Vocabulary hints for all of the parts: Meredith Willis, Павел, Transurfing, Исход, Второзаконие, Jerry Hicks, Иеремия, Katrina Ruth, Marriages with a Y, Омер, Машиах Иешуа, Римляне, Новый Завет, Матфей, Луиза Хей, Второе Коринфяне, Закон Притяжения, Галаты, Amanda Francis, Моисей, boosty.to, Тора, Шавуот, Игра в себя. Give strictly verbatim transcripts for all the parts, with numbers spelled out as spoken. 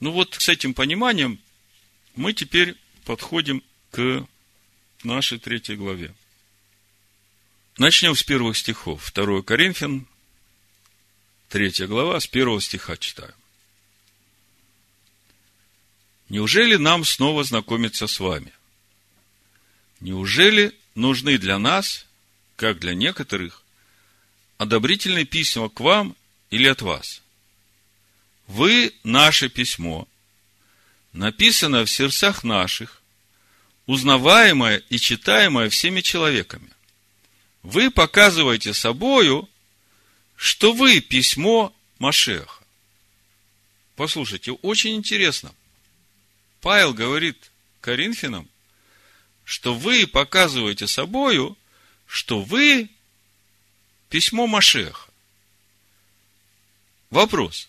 Ну вот с этим пониманием мы теперь подходим к нашей третьей главе. Начнем с первых стихов. Второе Коринфян, третья глава, с первого стиха читаю. Неужели нам снова знакомиться с вами? Неужели нужны для нас, как для некоторых, одобрительные письма к вам или от вас? Вы наше письмо, написанное в сердцах наших, узнаваемое и читаемое всеми человеками. Вы показываете собою, что вы письмо Машиаха. Послушайте, очень интересно. Павел говорит Коринфянам, что вы показываете собою, что вы письмо Машиаха. Вопрос.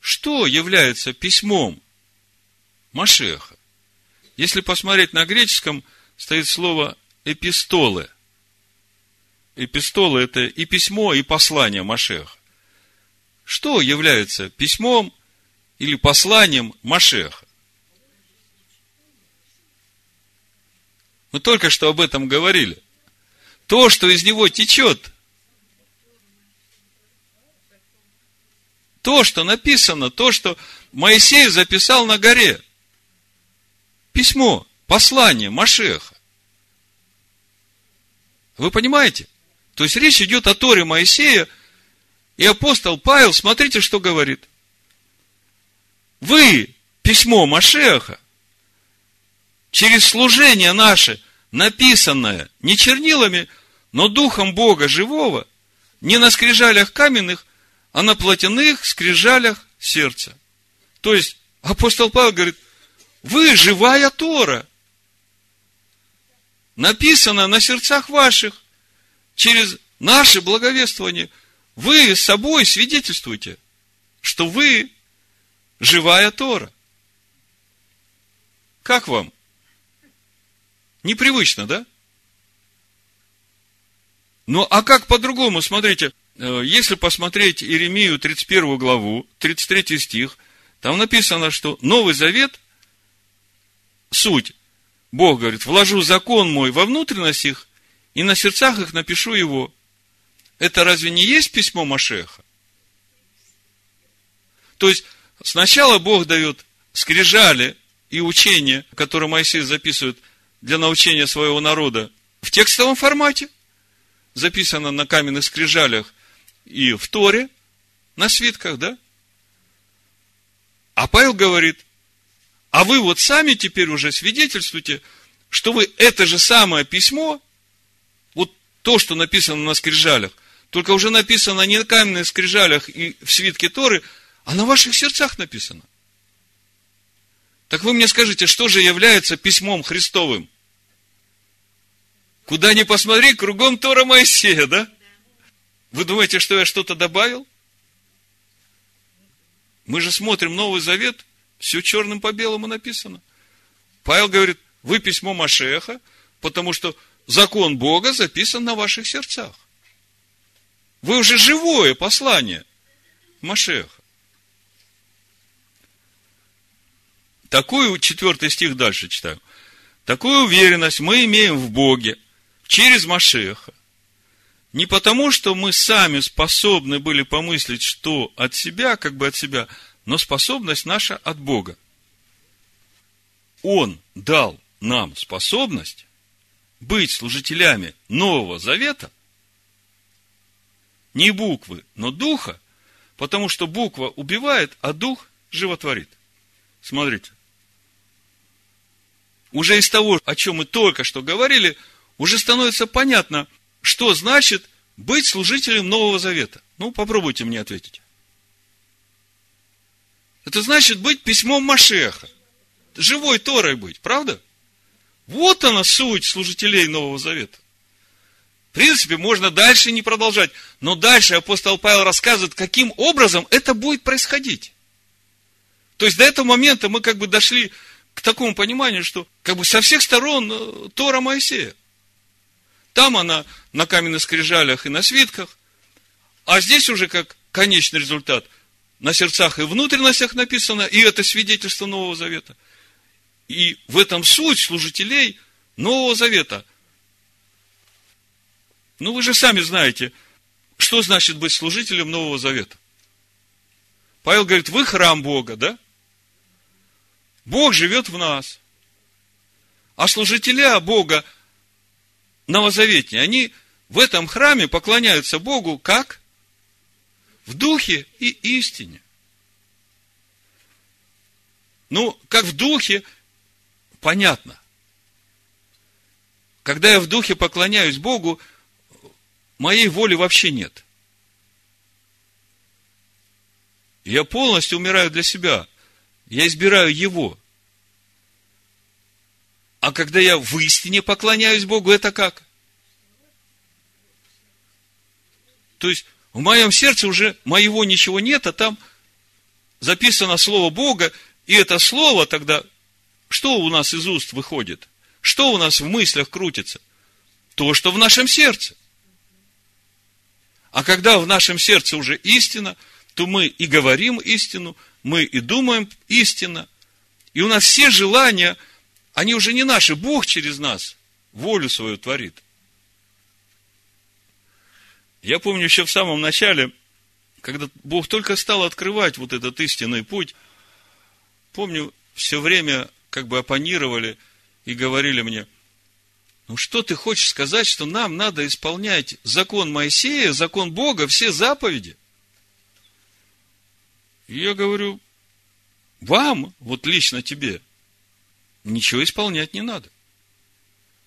Что является письмом Машиаха? Если посмотреть на греческом, стоит слово «эпистолы». Эпистолы – это и письмо, и послание Машиаха. Что является письмом или посланием Машиаха? Мы только что об этом говорили. То, что из него течет, то, что написано, то, что Моисей записал на горе. Письмо, послание Машиаха. Вы понимаете? То есть речь идет о Торе Моисея, и апостол Павел, смотрите, что говорит. Вы, письмо Машиаха, через служение наше, написанное не чернилами, но Духом Бога живого, не на скрижалях каменных, а на плотяных скрижалях сердца. То есть, апостол Павел говорит, вы живая Тора, написана на сердцах ваших, через наше благовествование. Вы с собой свидетельствуете, что вы живая Тора. Как вам? Непривычно, да? Ну, а как по-другому? Смотрите, если посмотреть Иеремию тридцать первую главу, тридцать третий стих, там написано, что Новый Завет, суть, Бог говорит, вложу закон мой во внутренность их, и на сердцах их напишу его. Это разве не есть письмо Машиаха? То есть, сначала Бог дает скрижали и учение, которое Моисей записывает для научения своего народа в текстовом формате, записано на каменных скрижалях и в Торе, на свитках, да? А Павел говорит, а вы вот сами теперь уже свидетельствуете, что вы это же самое письмо, вот то, что написано на скрижалях, только уже написано не на каменных скрижалях и в свитке Торы, а на ваших сердцах написано. Так вы мне скажите, что же является письмом Христовым? Куда ни посмотри, кругом Тора Моисея, да? Вы думаете, что я что-то добавил? Мы же смотрим Новый Завет, все черным по белому написано. Павел говорит, вы письмо Машиаха, потому что закон Бога записан на ваших сердцах. Вы уже живое послание Машиаха. Такую, четвертый стих дальше читаю. Такую уверенность мы имеем в Боге через Машиаха. Не потому, что мы сами способны были помыслить, что от себя, как бы от себя, но способность наша от Бога. Он дал нам способность быть служителями Нового Завета, не буквы, но духа, потому что буква убивает, а дух животворит. Смотрите. Уже из того, о чем мы только что говорили, уже становится понятно, что значит быть служителем Нового Завета. Ну, попробуйте мне ответить. Это значит быть письмом Машиаха. Живой Торой быть, правда? Вот она суть служителей Нового Завета. В принципе, можно дальше не продолжать. Но дальше апостол Павел рассказывает, каким образом это будет происходить. То есть, до этого момента мы как бы дошли к такому пониманию, что как бы со всех сторон Тора Моисея. Там она на каменных скрижалях и на свитках, а здесь уже как конечный результат на сердцах и внутренностях написано, и это свидетельство Нового Завета. И в этом суть служителей Нового Завета. Ну, вы же сами знаете, что значит быть служителем Нового Завета. Павел говорит, вы храм Бога, да? Бог живет в нас. А служителя Бога новозаветние, они в этом храме поклоняются Богу как? В духе и истине. Ну, как в духе, понятно. Когда я в духе поклоняюсь Богу, моей воли вообще нет. Я полностью умираю для себя. Я избираю Его. А когда я в истине поклоняюсь Богу, это как? То есть, в моем сердце уже моего ничего нет, а там записано Слово Бога, и это Слово тогда, что у нас из уст выходит? Что у нас в мыслях крутится? То, что в нашем сердце. А когда в нашем сердце уже истина, то мы и говорим истину, мы и думаем истинно. И у нас все желания, они уже не наши. Бог через нас волю свою творит. Я помню еще в самом начале, когда Бог только стал открывать вот этот истинный путь, помню, все время как бы оппонировали и говорили мне, ну что ты хочешь сказать, что нам надо исполнять закон Моисея, закон Бога, все заповеди? И я говорю, вам, вот лично тебе, ничего исполнять не надо.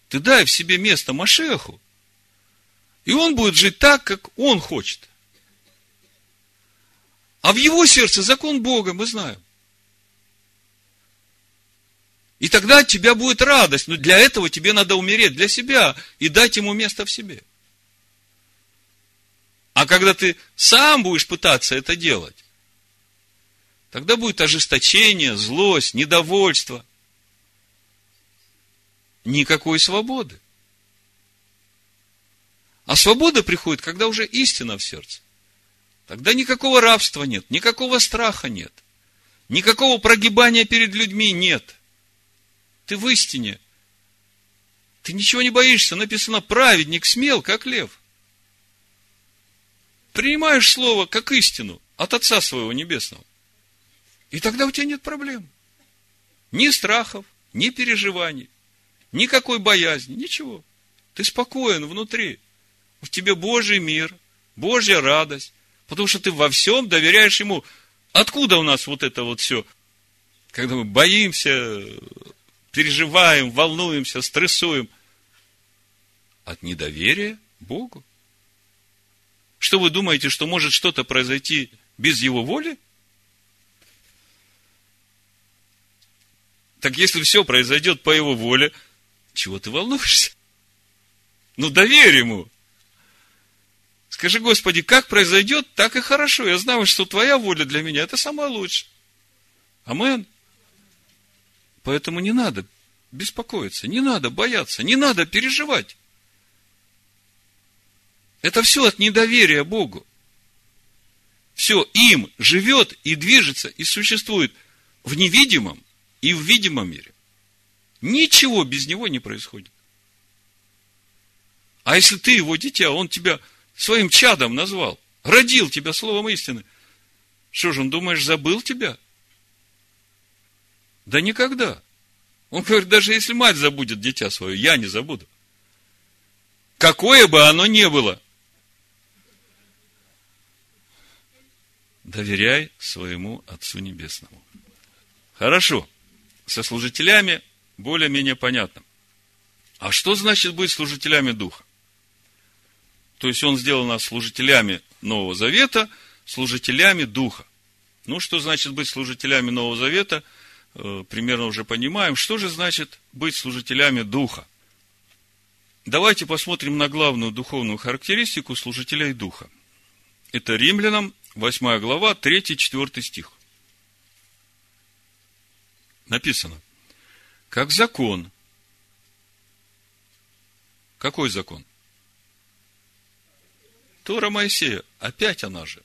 Ты дай в себе место Машиаху, и он будет жить так, как он хочет. А в его сердце закон Бога, мы знаем. И тогда от тебя будет радость, но для этого тебе надо умереть для себя и дать ему место в себе. А когда ты сам будешь пытаться это делать, тогда будет ожесточение, злость, недовольство. Никакой свободы. А свобода приходит, когда уже истина в сердце. Тогда никакого рабства нет, никакого страха нет, никакого прогибания перед людьми нет. Ты в истине. Ты ничего не боишься. Написано, праведник смел, как лев. Принимаешь слово, как истину, от Отца своего Небесного. И тогда у тебя нет проблем. Ни страхов, ни переживаний, никакой боязни, ничего. Ты спокоен внутри. В тебе Божий мир, Божья радость, потому что ты во всем доверяешь Ему. Откуда у нас вот это вот все? Когда мы боимся, переживаем, волнуемся, стрессуем. От недоверия Богу. Что вы думаете, что может что-то произойти без Его воли? Так если все произойдет по Его воле, чего ты волнуешься? Ну, доверь Ему. Скажи, Господи, как произойдет, так и хорошо. Я знаю, что Твоя воля для меня – это самое лучшее. Амин. Поэтому не надо беспокоиться, не надо бояться, не надо переживать. Это все от недоверия Богу. Все им живет и движется, и существует в невидимом и в видимом мире. Ничего без него не происходит. А если ты его дитя, он тебя своим чадом назвал, родил тебя словом истины, что же он, думаешь, забыл тебя? Да никогда. Он говорит, даже если мать забудет дитя свое, я не забуду. Какое бы оно ни было. Доверяй своему Отцу Небесному. Хорошо. Со служителями более-менее понятно. А что значит быть служителями Духа? То есть, Он сделал нас служителями Нового Завета, служителями Духа. Ну, что значит быть служителями Нового Завета? Примерно уже понимаем. Что же значит быть служителями Духа? Давайте посмотрим на главную духовную характеристику служителей Духа. Это Римлянам, восьмая глава, третий-четвёртый стих. Написано, как закон. Какой закон? Тора Моисея, опять она же.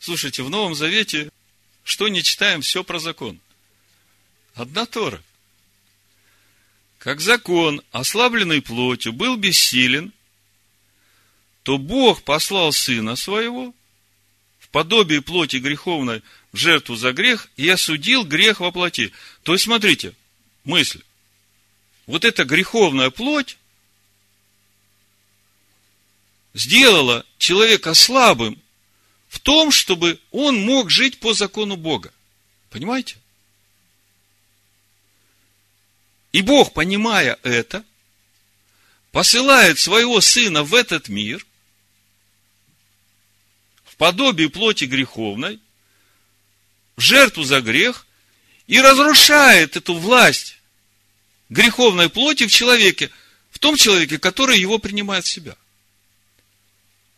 Слушайте, в Новом Завете, что не читаем, все про закон. Одна Тора. Как закон, ослабленный плотью, был бессилен, то Бог послал Сына Своего в подобие плоти греховной в жертву за грех и осудил грех во плоти. То есть, смотрите, мысль. Вот эта греховная плоть сделала человека слабым в том, чтобы он мог жить по закону Бога. Понимаете? И Бог, понимая это, посылает своего Сына в этот мир в подобии плоти греховной, в жертву за грех, и разрушает эту власть греховной плоти в человеке, в том человеке, который его принимает в себя.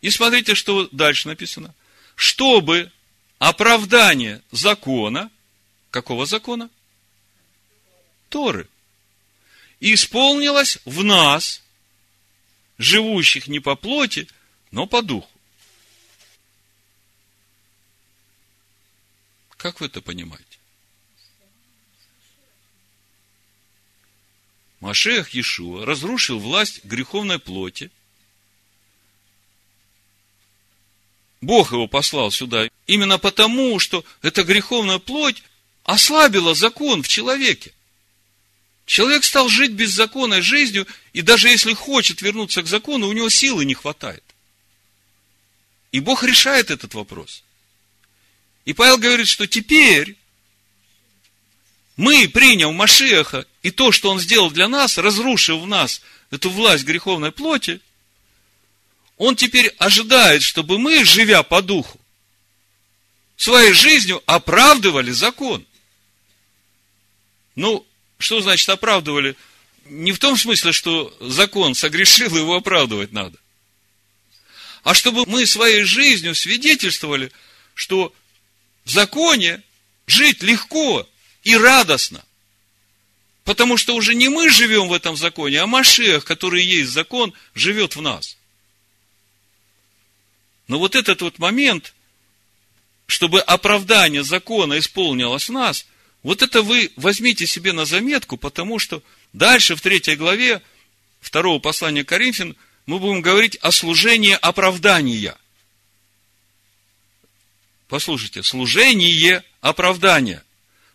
И смотрите, что дальше написано. Чтобы оправдание закона, какого закона? Торы. Исполнилось в нас, живущих не по плоти, но по духу. Как вы это понимаете? Машиах Иешуа разрушил власть греховной плоти. Бог его послал сюда именно потому, что эта греховная плоть ослабила закон в человеке. Человек стал жить беззаконной жизнью, и даже если хочет вернуться к закону, у него силы не хватает. И Бог решает этот вопрос. И Павел говорит, что теперь мы, приняв Машиаха, и то, что он сделал для нас, разрушив в нас эту власть греховной плоти, он теперь ожидает, чтобы мы, живя по духу, своей жизнью оправдывали закон. Ну, что значит оправдывали? Не в том смысле, что закон согрешил, его оправдывать надо. А чтобы мы своей жизнью свидетельствовали, что в законе жить легко и радостно. Потому что уже не мы живем в этом законе, а Машиах, который есть закон, живет в нас. Но вот этот вот момент, чтобы оправдание закона исполнилось в нас, вот это вы возьмите себе на заметку, потому что дальше в третьей главе второго послания к Коринфянам мы будем говорить о служении оправдания. Послушайте, служение оправдания.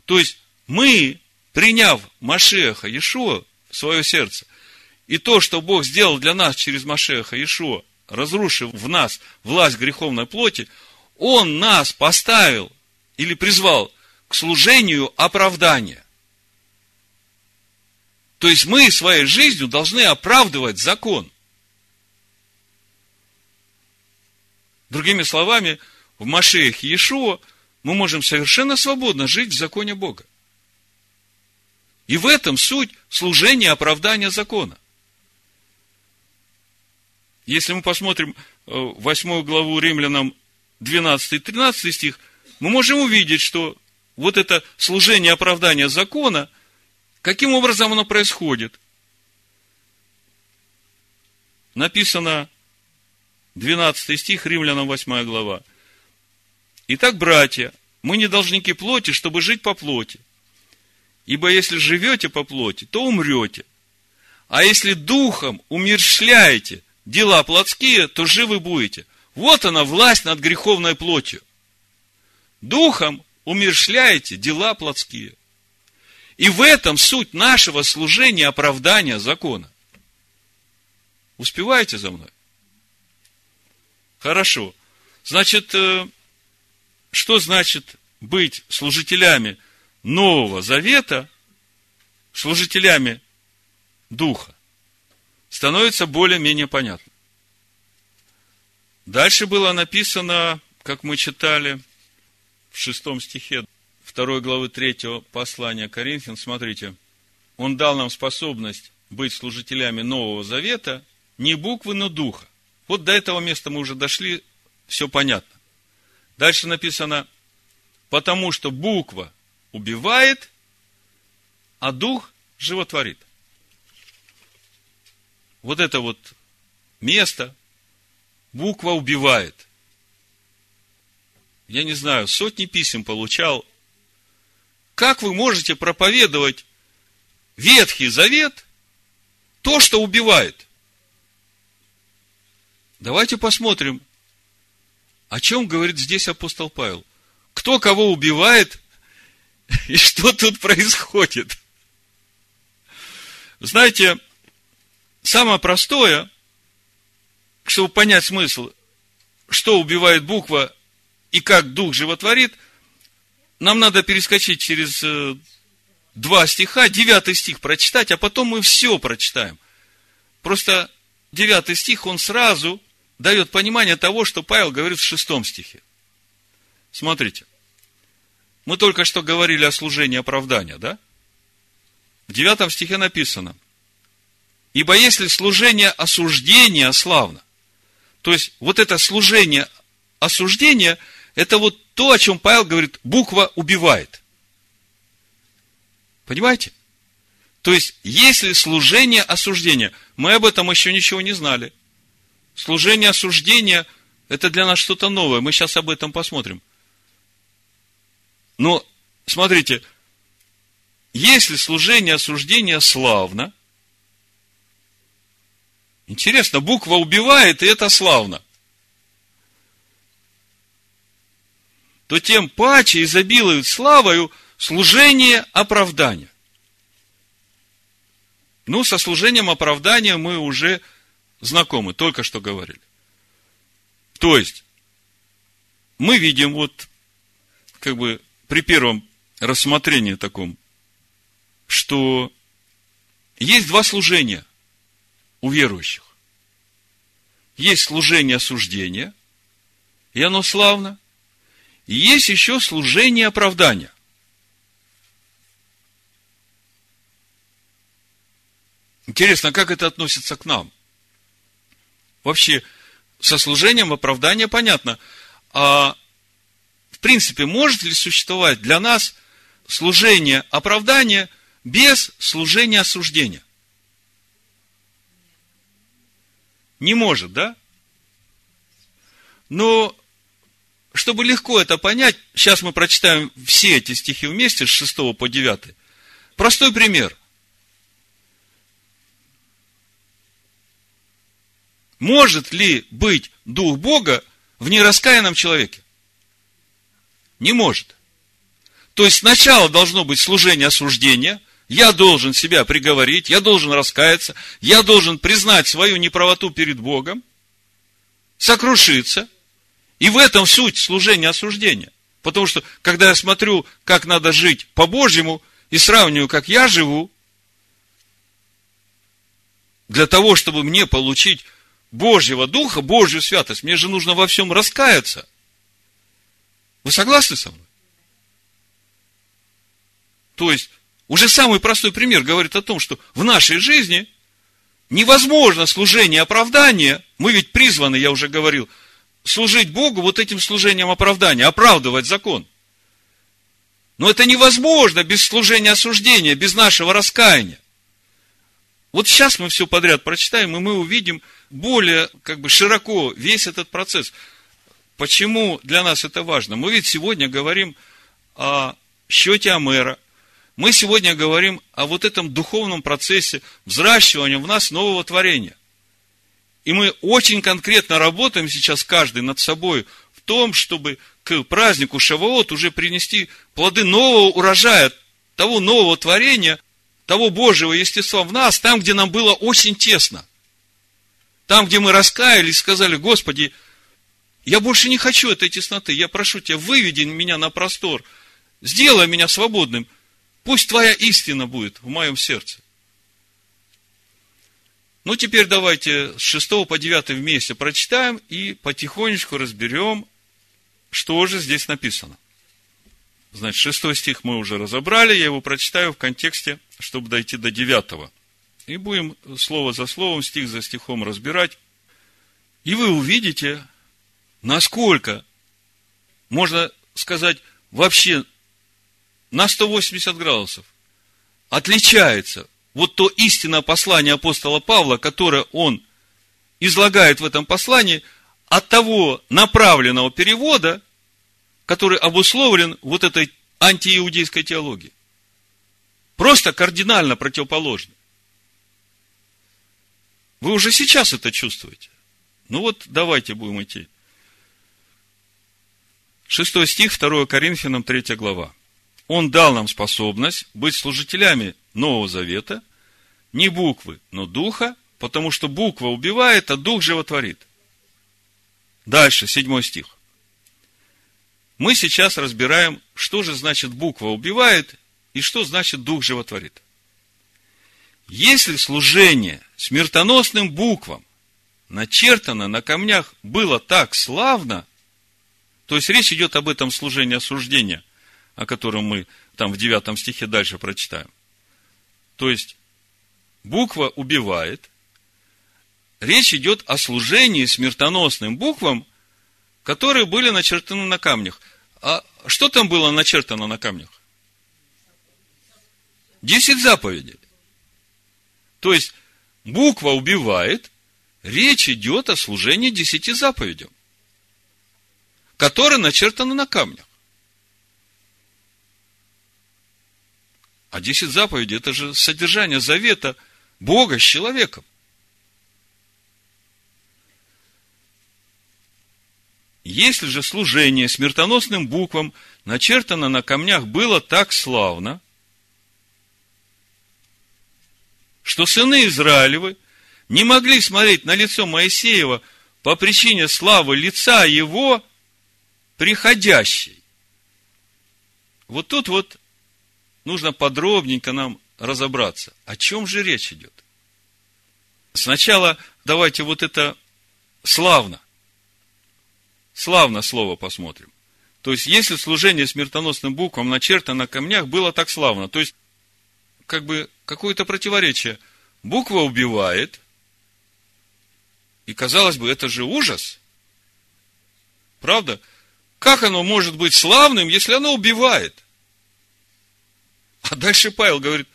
То есть мы, приняв Машиаха Иешуа в свое сердце, и то, что Бог сделал для нас через Машиаха Иешуа, разрушив в нас власть греховной плоти, Он нас поставил или призвал к служению оправдания. То есть мы своей жизнью должны оправдывать закон. Другими словами, в Машиахе Иешуа мы можем совершенно свободно жить в законе Бога. И в этом суть служения оправдания закона. Если мы посмотрим восьмую главу Римлянам двенадцатый тринадцатый стих, мы можем увидеть, что вот это служение оправдания закона, каким образом оно происходит? Написано, двенадцатый стих, Римлянам восьмая глава. Итак, братья, мы не должники плоти, чтобы жить по плоти. Ибо если живете по плоти, то умрете. А если духом умерщвляете дела плотские, то живы будете. Вот она, власть над греховной плотью. Духом умерщвляете дела плотские. И в этом суть нашего служения оправдания закона. Успеваете за мной? Хорошо. Значит, что значит быть служителями Нового Завета, служителями Духа? Становится более-менее понятно. Дальше было написано, как мы читали в шестом стихе второй главы третьего послания Коринфян, смотрите, он дал нам способность быть служителями Нового Завета, не буквы, но духа. Вот до этого места мы уже дошли, все понятно. Дальше написано, потому что буква убивает, а дух животворит. Вот это вот место, буква убивает. я не знаю, сотни писем получал. Как вы можете проповедовать Ветхий Завет, то, что убивает? Давайте посмотрим, о чем говорит здесь апостол Павел. Кто кого убивает и что тут происходит? Знаете, самое простое, чтобы понять смысл, что убивает буква и как дух животворит, нам надо перескочить через два стиха, девятый стих прочитать, а потом мы все прочитаем. Просто девятый стих, он сразу дает понимание того, что Павел говорит в шестом стихе. Смотрите, мы только что говорили о служении оправдания, да? В девятом стихе написано: «Ибо если служение осуждения славно», то есть вот это служение осуждения, это вот то, о чем Павел говорит, буква убивает. Понимаете? То есть, если служение осуждения, мы об этом еще ничего не знали. Служение осуждения, это для нас что-то новое, мы сейчас об этом посмотрим. Но, смотрите, если служение осуждения славно, интересно, буква убивает, и это славно, то тем паче изобилует славою служение оправдания. Ну, со служением оправдания мы уже знакомы, только что говорили. То есть, мы видим вот, как бы, при первом рассмотрении таком, что есть два служения у верующих. Есть служение осуждения, и оно славно. И есть еще служение оправдания. Интересно, как это относится к нам? Вообще, со служением оправдания понятно. А в принципе, может ли существовать для нас служение оправдания без служения осуждения? Не может, да? Но чтобы легко это понять, сейчас мы прочитаем все эти стихи вместе, с шестого по девятый. Простой пример. Может ли быть Дух Бога в нераскаянном человеке? Не может. То есть, сначала должно быть служение осуждения. Я должен себя приговорить, я должен раскаяться, я должен признать свою неправоту перед Богом, сокрушиться. И в этом суть служения осуждения. Потому что, когда я смотрю, как надо жить по-божьему, и сравниваю, как я живу, для того, чтобы мне получить Божьего Духа, Божью святость, мне же нужно во всем раскаяться. Вы согласны со мной? То есть, уже самый простой пример говорит о том, что в нашей жизни невозможно служение оправдания, мы ведь призваны, я уже говорил, служить Богу вот этим служением оправдания, оправдывать закон. Но это невозможно без служения осуждения, без нашего раскаяния. Вот сейчас мы все подряд прочитаем, и мы увидим более, как бы, широко весь этот процесс. Почему для нас это важно? Мы ведь сегодня говорим о счете Омера. Мы сегодня говорим о вот этом духовном процессе взращивания в нас нового творения. И мы очень конкретно работаем сейчас каждый над собой в том, чтобы к празднику Шавуот уже принести плоды нового урожая, того нового творения, того Божьего естества в нас, там, где нам было очень тесно. Там, где мы раскаялись, сказали: Господи, я больше не хочу этой тесноты, я прошу Тебя, выведи меня на простор, сделай меня свободным, пусть Твоя истина будет в моем сердце. Ну, теперь давайте с шестого по девятый вместе прочитаем и потихонечку разберем, что же здесь написано. Значит, шестой стих мы уже разобрали, я его прочитаю в контексте, чтобы дойти до девятого. И будем слово за словом, стих за стихом разбирать. И вы увидите, насколько, можно сказать, вообще на сто восемьдесят градусов отличается вот то истинное послание апостола Павла, которое он излагает в этом послании, от того направленного перевода, который обусловлен вот этой антииудейской теологией. Просто кардинально противоположно. Вы уже сейчас это чувствуете. Ну вот, давайте будем идти. Шестой стих, Второе Коринфянам, третья глава. Он дал нам способность быть служителями Нового Завета, не буквы, но духа, потому что буква убивает, а дух животворит. Дальше, седьмой стих. Мы сейчас разбираем, что же значит буква убивает и что значит дух животворит. Если служение смертоносным буквам, начертано на камнях, было так славно, то есть речь идет об этом служении осуждения, о котором мы там в девятом стихе дальше прочитаем. То есть, буква убивает. Речь идет о служении смертоносным буквам, которые были начертаны на камнях. А что там было начертано на камнях? Десять заповедей. То есть, буква убивает. Речь идет о служении десяти заповедям, которые начертаны на камнях. А десять заповедей – это же содержание завета Бога с человеком. Если же служение смертоносным буквам начертано на камнях было так славно, что сыны Израилевы не могли смотреть на лицо Моисеева по причине славы лица его приходящей. Вот тут вот нужно подробненько нам разобраться, о чем же речь идет. Сначала давайте вот это славно. Славно слово посмотрим. То есть, если служение смертоносным буквам начертано на камнях, было так славно. То есть, как бы какое-то противоречие. Буква убивает. И, казалось бы, это же ужас. Правда? Как оно может быть славным, если оно убивает? А дальше Павел говорит,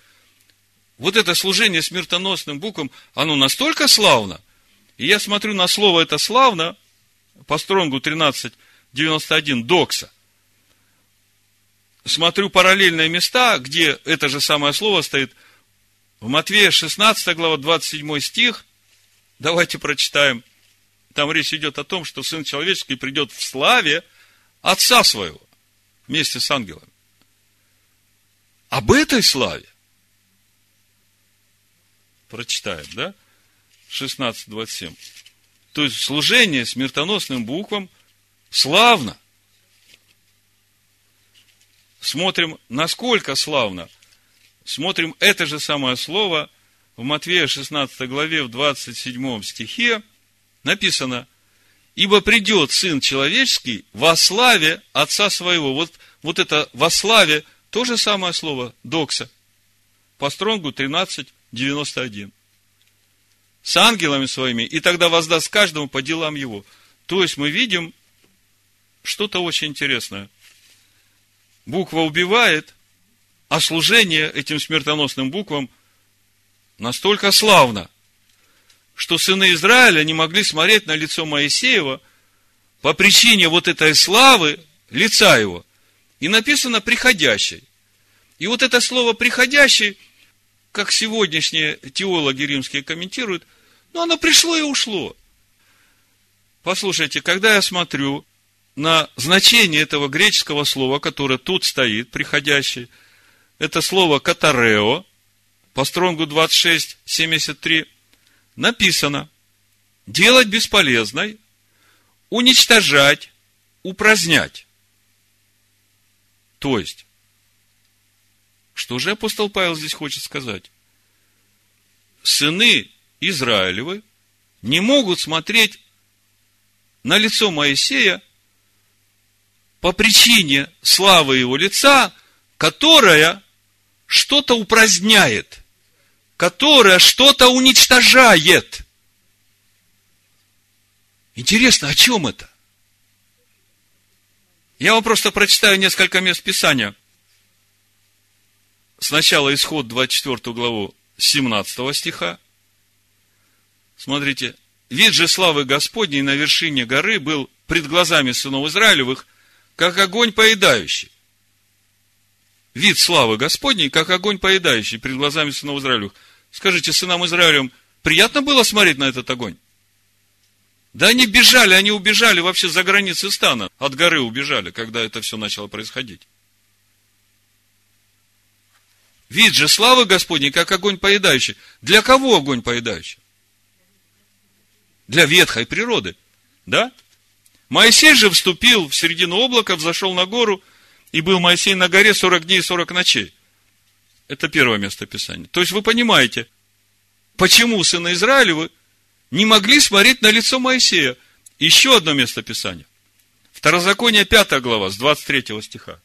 вот это служение смертоносным буквам, оно настолько славно. И я смотрю на слово это славно, по Стронгу тринадцать девяносто один докса. Смотрю параллельные места, где это же самое слово стоит. В Матфея шестнадцатая глава, двадцать седьмой стих. Давайте прочитаем. Там речь идет о том, что Сын Человеческий придет в славе Отца Своего вместе с ангелами. Об этой славе прочитаем, да? шестнадцать двадцать семь. То есть, служение смертоносным буквам славно. Смотрим, насколько славно. Смотрим это же самое слово в Матфея шестнадцатой главе, в двадцать седьмом стихе. Написано, ибо придет Сын Человеческий во славе Отца Своего. Вот, вот это во славе, то же самое слово, докса, по Стронгу тринадцать девяносто один. С ангелами своими, и тогда воздаст каждому по делам его. То есть, мы видим что-то очень интересное. Буква убивает, а служение этим смертоносным буквам настолько славно, что сыны Израиля не могли смотреть на лицо Моисеева по причине вот этой славы лица его. И написано «приходящий». И вот это слово «приходящий», как сегодняшние теологи римские комментируют, но оно пришло и ушло. Послушайте, когда я смотрю на значение этого греческого слова, которое тут стоит, «приходящий», это слово «катарео», по Стронгу двадцать шесть семьдесят три, написано «делать бесполезной, уничтожать, упразднять». То есть, что же апостол Павел здесь хочет сказать? Сыны Израилевы не могут смотреть на лицо Моисея по причине славы его лица, которая что-то упраздняет, которая что-то уничтожает. Интересно, о чем это? Я вам просто прочитаю несколько мест Писания. Сначала Исход двадцать четвёртую главу семнадцатого стиха. Смотрите. «Вид же славы Господней на вершине горы был пред глазами сынов Израилевых, как огонь поедающий. Вид славы Господней, как огонь поедающий пред глазами сынов Израилевых. Скажите, сынам Израилевым приятно было смотреть на этот огонь? Да они бежали, они убежали вообще за границы стана. От горы убежали, когда это все начало происходить. Вид же славы Господней, как огонь поедающий. Для кого огонь поедающий? Для ветхой природы. Да? Моисей же вступил в середину облака, взошел на гору, и был Моисей на горе сорок дней и сорок ночей. Это первое место Писания. То есть вы понимаете, почему сыны Израилевы не могли смотреть на лицо Моисея. Еще одно место Писания. Второзаконие, пятая глава, с двадцать третьего стиха.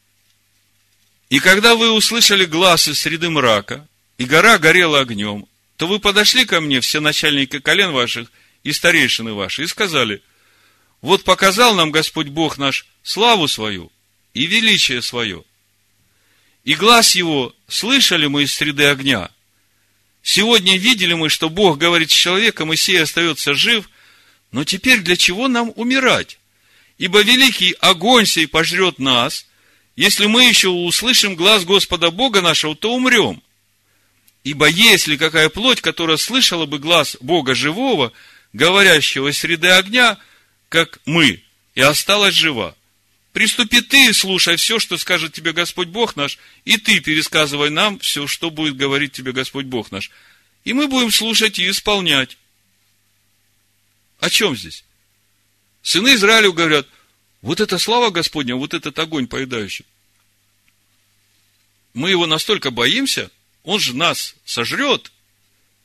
«И когда вы услышали глас из среды мрака, и гора горела огнем, то вы подошли ко мне, все начальники колен ваших и старейшины ваши, и сказали, вот показал нам Господь Бог наш славу свою и величие свое. И глас его слышали мы из среды огня. Сегодня видели мы, что Бог говорит с человеком, и сей остается жив, но теперь для чего нам умирать? Ибо великий огонь сей пожрет нас, если мы еще услышим глас Господа Бога нашего, то умрем. Ибо есть ли какая плоть, которая слышала бы глас Бога живого, говорящего из среды огня, как мы, и осталась жива? Приступи ты, слушай все, что скажет тебе Господь Бог наш, и ты пересказывай нам все, что будет говорить тебе Господь Бог наш. И мы будем слушать и исполнять». О чем здесь? Сыны Израилю говорят, вот это слава Господня, вот этот огонь поедающий. Мы его настолько боимся, он же нас сожрет.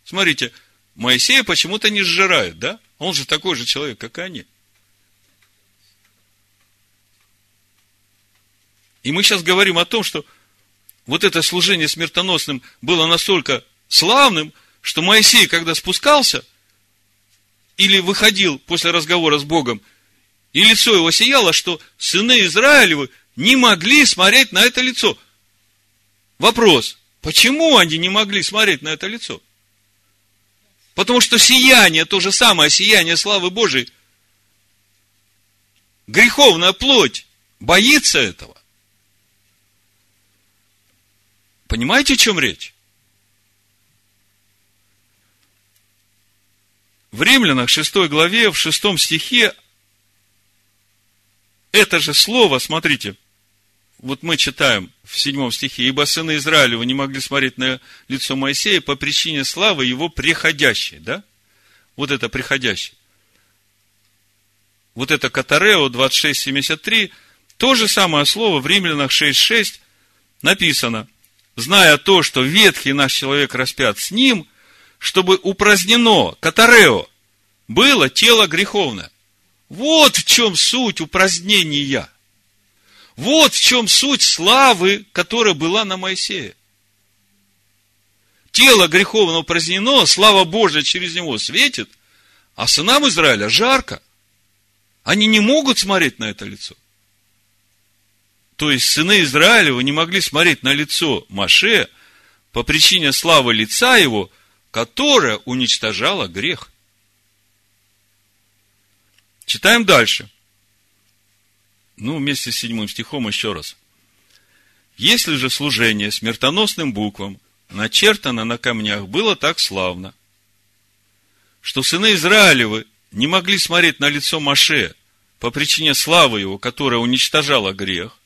Смотрите, Моисея почему-то не сжирает, да? Он же такой же человек, как и они. И мы сейчас говорим о том, что вот это служение смертоносным было настолько славным, что Моисей, когда спускался, или выходил после разговора с Богом, и лицо его сияло, что сыны Израилевы не могли смотреть на это лицо. Вопрос, почему они не могли смотреть на это лицо? Потому что сияние, то же самое сияние славы Божией, греховная плоть боится этого. Понимаете, о чем речь? В Римлянах шестой главе, в шестом стихе, это же слово, смотрите, вот мы читаем в седьмом стихе, «Ибо сыны Израилевы не могли смотреть на лицо Моисея по причине славы его приходящей». Да? Вот это приходящей. Вот это катарео двадцать шесть семьдесят три, то же самое слово в Римлянах шесть шесть написано, зная то, что ветхий наш человек распят с ним, чтобы упразднено, катарео, было тело греховное. Вот в чем суть упразднения. Вот в чем суть славы, которая была на Моисее. Тело греховное упразднено, слава Божия через него светит, а сынам Израиля жарко. Они не могут смотреть на это лицо. То есть, сыны Израилевы не могли смотреть на лицо Моше по причине славы лица его, которая уничтожала грех. Читаем дальше. Ну, вместе с седьмым стихом еще раз. «Если же служение смертоносным буквам, начертано на камнях, было так славно, что сыны Израилевы не могли смотреть на лицо Моше по причине славы его, которая уничтожала грех,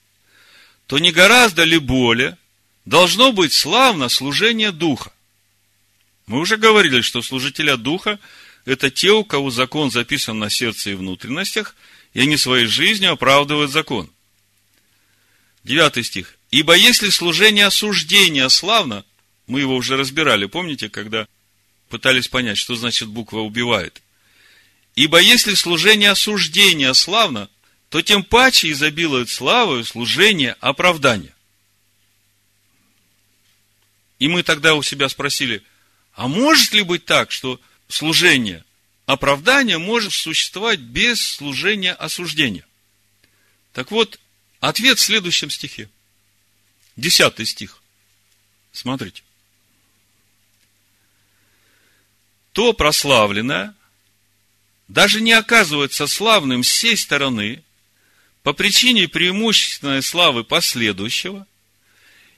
то не гораздо ли более должно быть славно служение Духа». Мы уже говорили, что служителя Духа – это те, у кого закон записан на сердце и внутренностях, и они своей жизнью оправдывают закон. Девятый стих. «Ибо если служение осуждения славно», мы его уже разбирали, помните, когда пытались понять, что значит буква «убивает». «Ибо если служение осуждения славно, то тем паче изобилует славою служение оправдания». И мы тогда у себя спросили, а может ли быть так, что служение оправдания может существовать без служения осуждения? Так вот, ответ в следующем стихе. Десятый стих. Смотрите. «То прославленное даже не оказывается славным с сей стороны, по причине преимущественной славы последующего,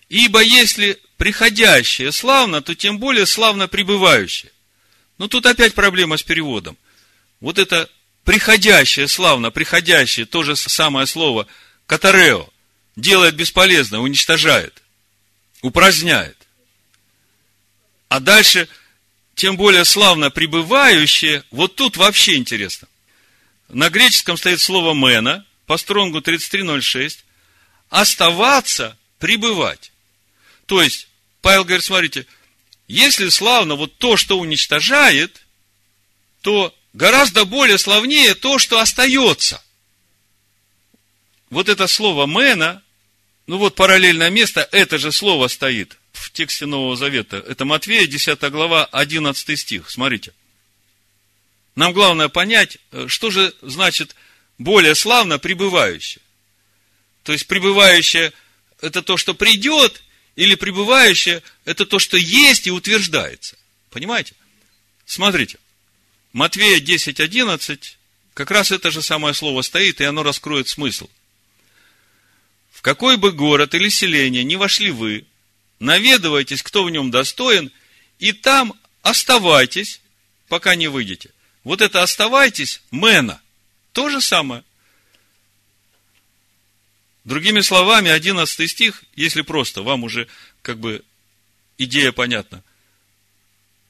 ибо если приходящее славно, то тем более славно пребывающее. Но тут опять проблема с переводом. Вот это приходящее славно, приходящее, то же самое слово катарео, делает бесполезно, уничтожает, упраздняет. А дальше, тем более славно пребывающее, вот тут вообще интересно. На греческом стоит слово «мена», по Стронгу тридцать три ноль шесть, оставаться, пребывать. То есть, Павел говорит, смотрите, если славно вот то, что уничтожает, то гораздо более славнее то, что остается. Вот это слово «мена», ну вот параллельное место, это же слово стоит в тексте Нового Завета. Это Матфея, десятая глава, одиннадцатый стих. Смотрите. Нам главное понять, что же значит более славно пребывающее. То есть, пребывающее – это то, что придет, или пребывающее – это то, что есть и утверждается. Понимаете? Смотрите. Матфея десять одиннадцать, как раз это же самое слово стоит, и оно раскроет смысл. В какой бы город или селение ни вошли вы, наведывайтесь, кто в нем достоин, и там оставайтесь, пока не выйдете. Вот это оставайтесь, мена, то же самое. Другими словами, одиннадцатый стих, если просто, вам уже как бы идея понятна.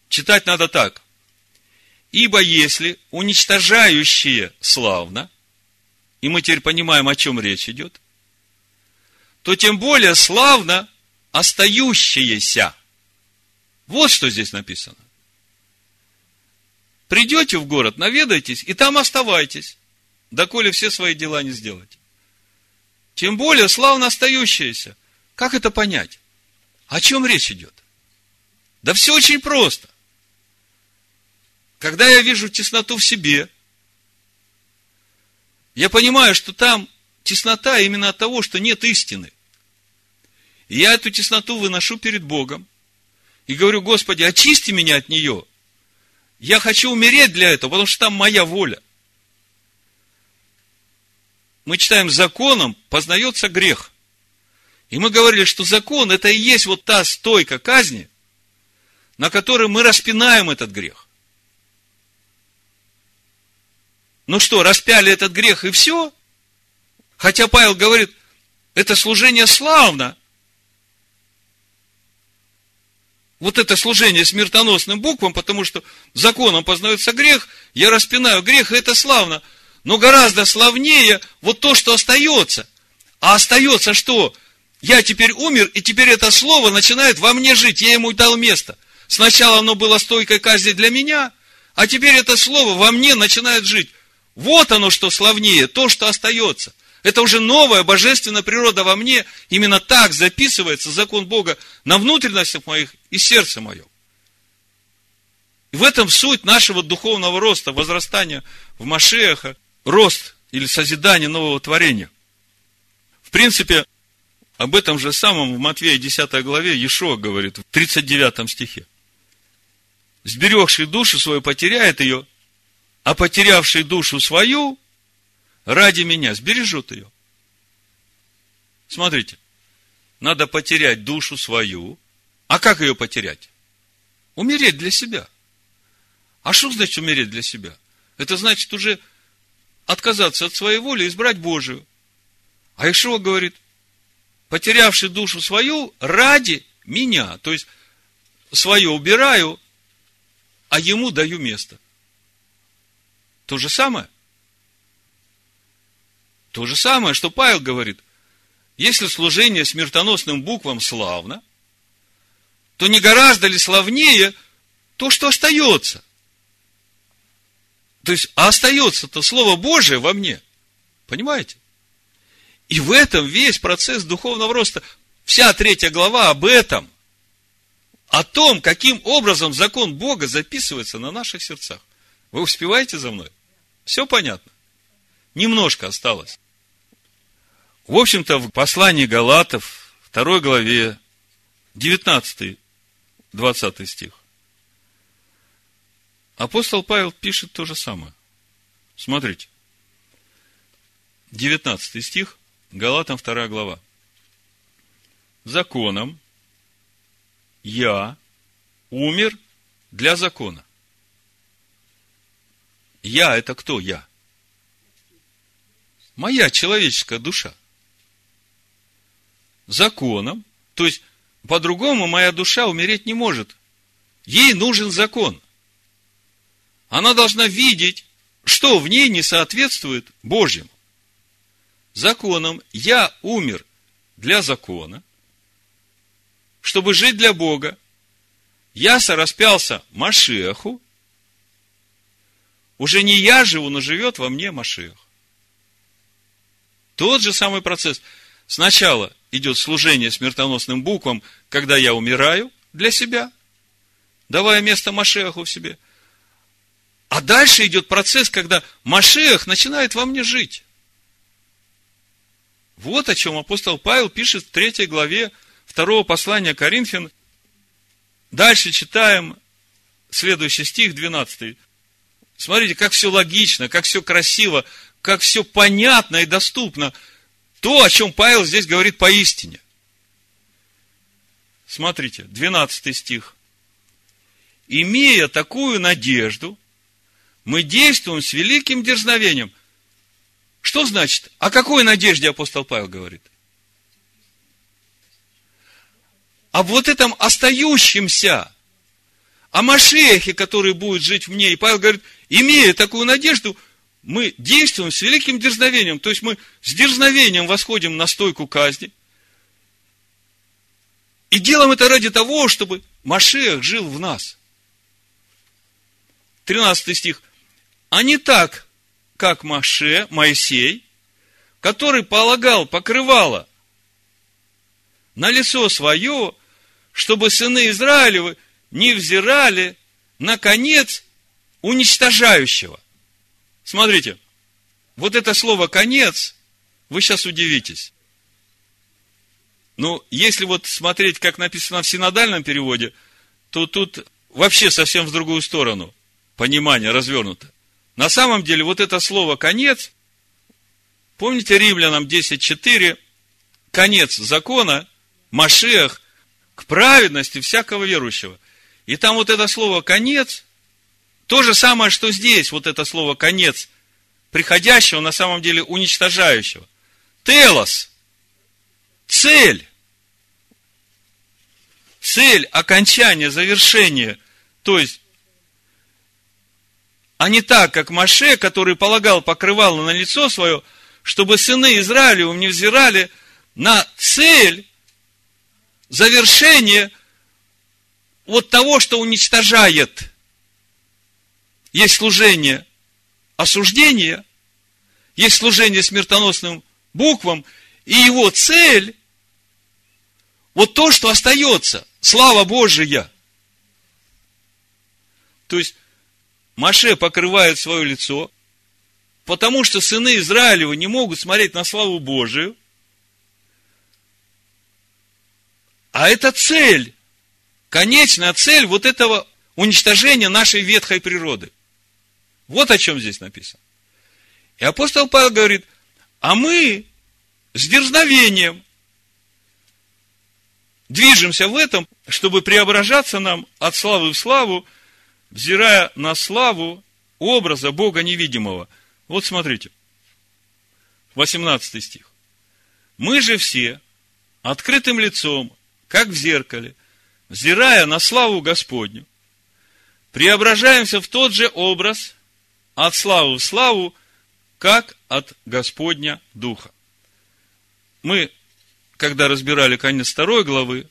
Читать надо так. Ибо если уничтожающие славно, и мы теперь понимаем, о чем речь идет, то тем более славно остающиеся. Вот что здесь написано. Придете в город, наведайтесь, и там оставайтесь, доколе все свои дела не сделаете. Тем более славно остающиеся. Как это понять? О чем речь идет? Да все очень просто. Когда я вижу тесноту в себе, я понимаю, что там теснота именно от того, что нет истины. И я эту тесноту выношу перед Богом и говорю: Господи, очисти меня от нее. Я хочу умереть для этого, потому что там моя воля. Мы читаем: законом познается грех. И мы говорили, что закон – это и есть вот та стойка казни, на которой мы распинаем этот грех. Ну что, распяли этот грех и все? Хотя Павел говорит, это служение славно. Вот это служение смертоносным буквам, потому что законом познается грех, я распинаю грех, и это славно. Но гораздо славнее вот то, что остается. А остается что? Я теперь умер, и теперь это слово начинает во мне жить. Я ему дал место. Сначала оно было стойкой казни для меня, а теперь это слово во мне начинает жить. Вот оно, что славнее, то, что остается. Это уже новая божественная природа во мне. Именно так записывается закон Бога на внутренностях моих и сердце мое. И в этом суть нашего духовного роста, возрастания в Машиаха, рост или созидание нового творения. В принципе, об этом же самом в Матфея десятой главе Иешуа говорит в тридцать девятом стихе. Сберегший душу свою потеряет ее, а потерявший душу свою ради меня сбережет ее. Смотрите, надо потерять душу свою. А как ее потерять? Умереть для себя. А что значит умереть для себя? Это значит уже отказаться от своей воли и избрать Божию. А Иешуа говорит, потерявший душу свою ради меня. То есть, свое убираю, а ему даю место. То же самое. То же самое, что Павел говорит. Если служение смертоносным буквам славно, то не гораздо ли славнее то, что остается? То есть, а остается-то Слово Божие во мне. Понимаете? И в этом весь процесс духовного роста. Вся третья глава об этом. О том, каким образом закон Бога записывается на наших сердцах. Вы успеваете за мной? Все понятно? Немножко осталось. В общем-то, в послании Галатов, второй главе, девятнадцатый двадцатый стих, апостол Павел пишет то же самое. Смотрите. девятнадцатый стих, Галатам вторая глава. Законом я умер для закона. Я — это кто я? Моя человеческая душа. Законом, то есть по-другому моя душа умереть не может. Ей нужен закон. Она должна видеть, что в ней не соответствует Божьему. Законом я умер для закона, чтобы жить для Бога. Я сораспялся Машиаху. Уже не я живу, но живет во мне Машиах. Тот же самый процесс. Сначала идет служение смертоносным буквам, когда я умираю для себя, давая место Машиаху в себе. А дальше идет процесс, когда Машиах начинает во мне жить. Вот о чем апостол Павел пишет в третьей главе второго послания Коринфян. Дальше читаем следующий стих, двенадцатый. Смотрите, как все логично, как все красиво, как все понятно и доступно. То, о чем Павел здесь говорит поистине. Смотрите, двенадцатый стих. «Имея такую надежду, мы действуем с великим дерзновением». Что значит? О какой надежде апостол Павел говорит? О вот этом остающемся, о Машиахе, который будет жить в мне. И Павел говорит, имея такую надежду, мы действуем с великим дерзновением. То есть мы с дерзновением восходим на стойку казни. И делаем это ради того, чтобы Машиах жил в нас. тринадцатый стих. А не так, как Моше, Моисей, который полагал покрывало на лицо свое, чтобы сыны Израилевы не взирали на конец уничтожающего. Смотрите, вот это слово «конец», вы сейчас удивитесь. Ну, если вот смотреть, как написано в синодальном переводе, то тут вообще совсем в другую сторону понимание развернуто. На самом деле, вот это слово «конец», помните Римлянам десять четыре, конец закона, Машиах, к праведности всякого верующего. И там вот это слово «конец», то же самое, что здесь, вот это слово «конец», приходящего, на самом деле уничтожающего. Телос, цель, цель, окончание, завершение, то есть, а не так, как Моше, который полагал покрывало на лицо свое, чтобы сыны Израилевы не взирали на цель, завершение вот того, что уничтожает. Есть служение осуждения, есть служение смертоносным буквам, и его цель вот то, что остается, слава Божия. То есть, Моше покрывает свое лицо, потому что сыны Израилевы не могут смотреть на славу Божию. А это цель, конечная цель вот этого уничтожения нашей ветхой природы. Вот о чем здесь написано. И апостол Павел говорит, а мы с дерзновением движемся в этом, чтобы преображаться нам от славы в славу, взирая на славу образа Бога невидимого. Вот смотрите, восемнадцатый стих. Мы же все открытым лицом, как в зеркале, взирая на славу Господню, преображаемся в тот же образ от славы в славу, как от Господня Духа. Мы, когда разбирали конец второй главы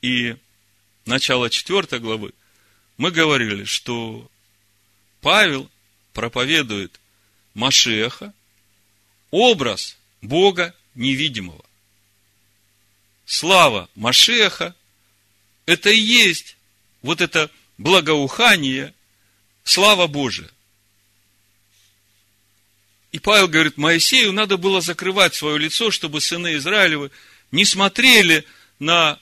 и начало четвертой главы, мы говорили, что Павел проповедует Машиаха, образ Бога невидимого. Слава Машиаха – это и есть вот это благоухание, слава Божия. И Павел говорит, Моисею надо было закрывать свое лицо, чтобы сыны Израилевы не смотрели на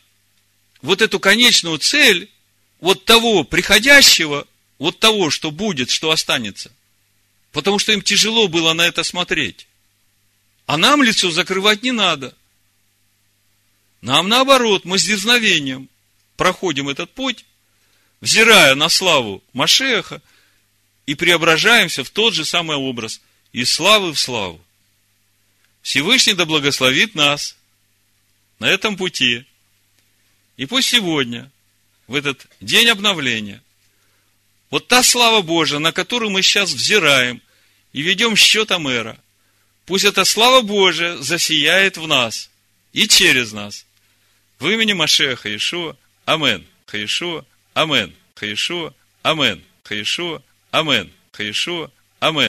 вот эту конечную цель, вот того приходящего, вот того, что будет, что останется. Потому что им тяжело было на это смотреть. А нам лицо закрывать не надо. Нам наоборот, мы с дерзновением проходим этот путь, взирая на славу Машиаха, и преображаемся в тот же самый образ, из славы в славу. Всевышний да благословит нас на этом пути. И пусть сегодня, в этот день обновления, вот та слава Божия, на которую мы сейчас взираем и ведем счет Амера, пусть эта слава Божия засияет в нас и через нас. В имени Машиаха Иешуа. Амен. Иешуа. Амен. Иешуа. Амен. Иешуа. Амен. Иешуа. Амен.